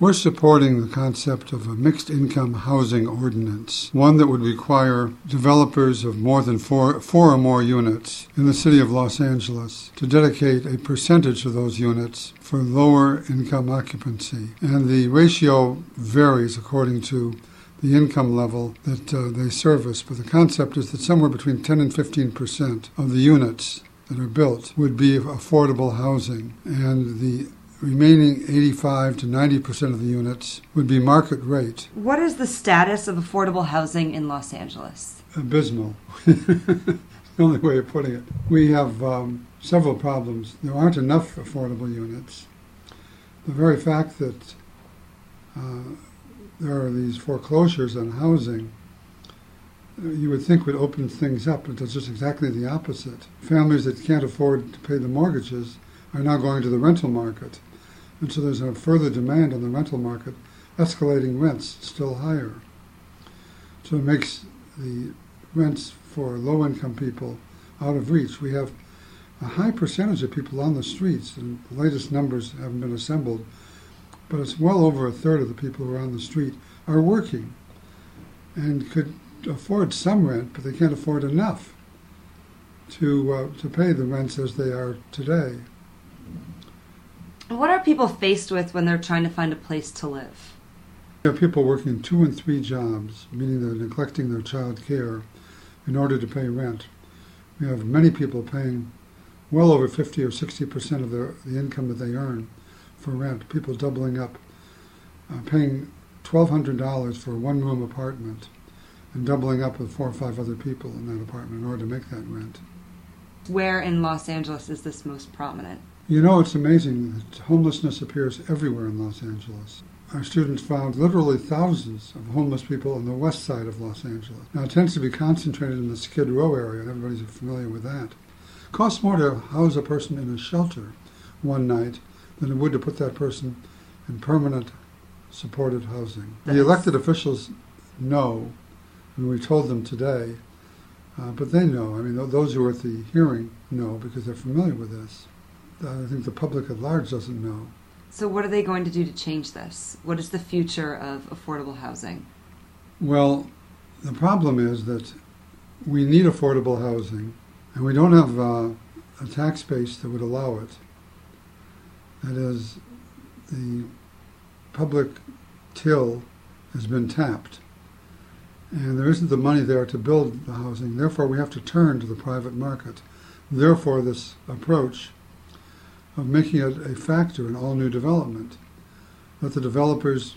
We're supporting the concept of a mixed-income housing ordinance, one that would require developers of more than four or more units in the city of Los Angeles to dedicate a percentage of those units for lower-income occupancy. And the ratio varies according to the income level that they service, but the concept is that somewhere between 10 and 15% of the units that are built would be affordable housing, and the remaining 85 to 90% of the units would be market rate. What is the status of affordable housing in Los Angeles? Abysmal. The only way of putting it. We have several problems. There aren't enough affordable units. The very fact that there are these foreclosures on housing, you would think would open things up, but that's just exactly the opposite. Families that can't afford to pay the mortgages are now going to the rental market. And so there's a further demand on the rental market, escalating rents still higher. So it makes the rents for low-income people out of reach. We have a high percentage of people on the streets, and the latest numbers haven't been assembled, but it's well over a third of the people who are on the street are working and could afford some rent, but they can't afford enough to pay the rents as they are today. What are people faced with when they're trying to find a place to live? There are people working 2 and 3 jobs, meaning they're neglecting their child care in order to pay rent. We have many people paying well over 50 or 60% of the income that they earn for rent, people doubling up, paying $1,200 for a one-room apartment and doubling up with 4 or 5 other people in that apartment in order to make that rent. Where in Los Angeles is this most prominent? You know, it's amazing that homelessness appears everywhere in Los Angeles. Our students found literally thousands of homeless people on the west side of Los Angeles. Now, it tends to be concentrated in the Skid Row area, and everybody's familiar with that. It costs more to house a person in a shelter one night than it would to put that person in permanent supported housing. The elected officials know, and we told them today, but they know. I mean, those who were at the hearing know because they're familiar with this. I think the public at large doesn't know. So what are they going to do to change this? What is the future of affordable housing? Well, the problem is that we need affordable housing, and we don't have a tax base that would allow it. That is, the public till has been tapped, and there isn't the money there to build the housing. Therefore, we have to turn to the private market. Therefore, this approach of making it a factor in all new development, that the developers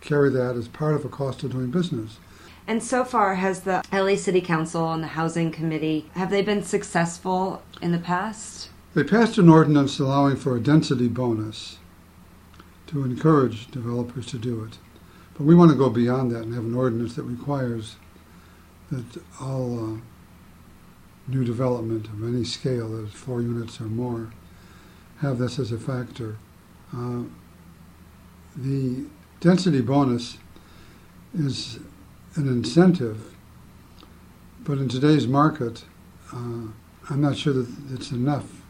carry that as part of a cost of doing business. And so far, has the LA City Council and the Housing Committee, have they been successful in the past? They passed an ordinance allowing for a density bonus to encourage developers to do it. But we want to go beyond that and have an ordinance that requires that all new development of any scale, that is 4 units or more, have this as a factor. The density bonus is an incentive, but in today's market, I'm not sure that it's enough.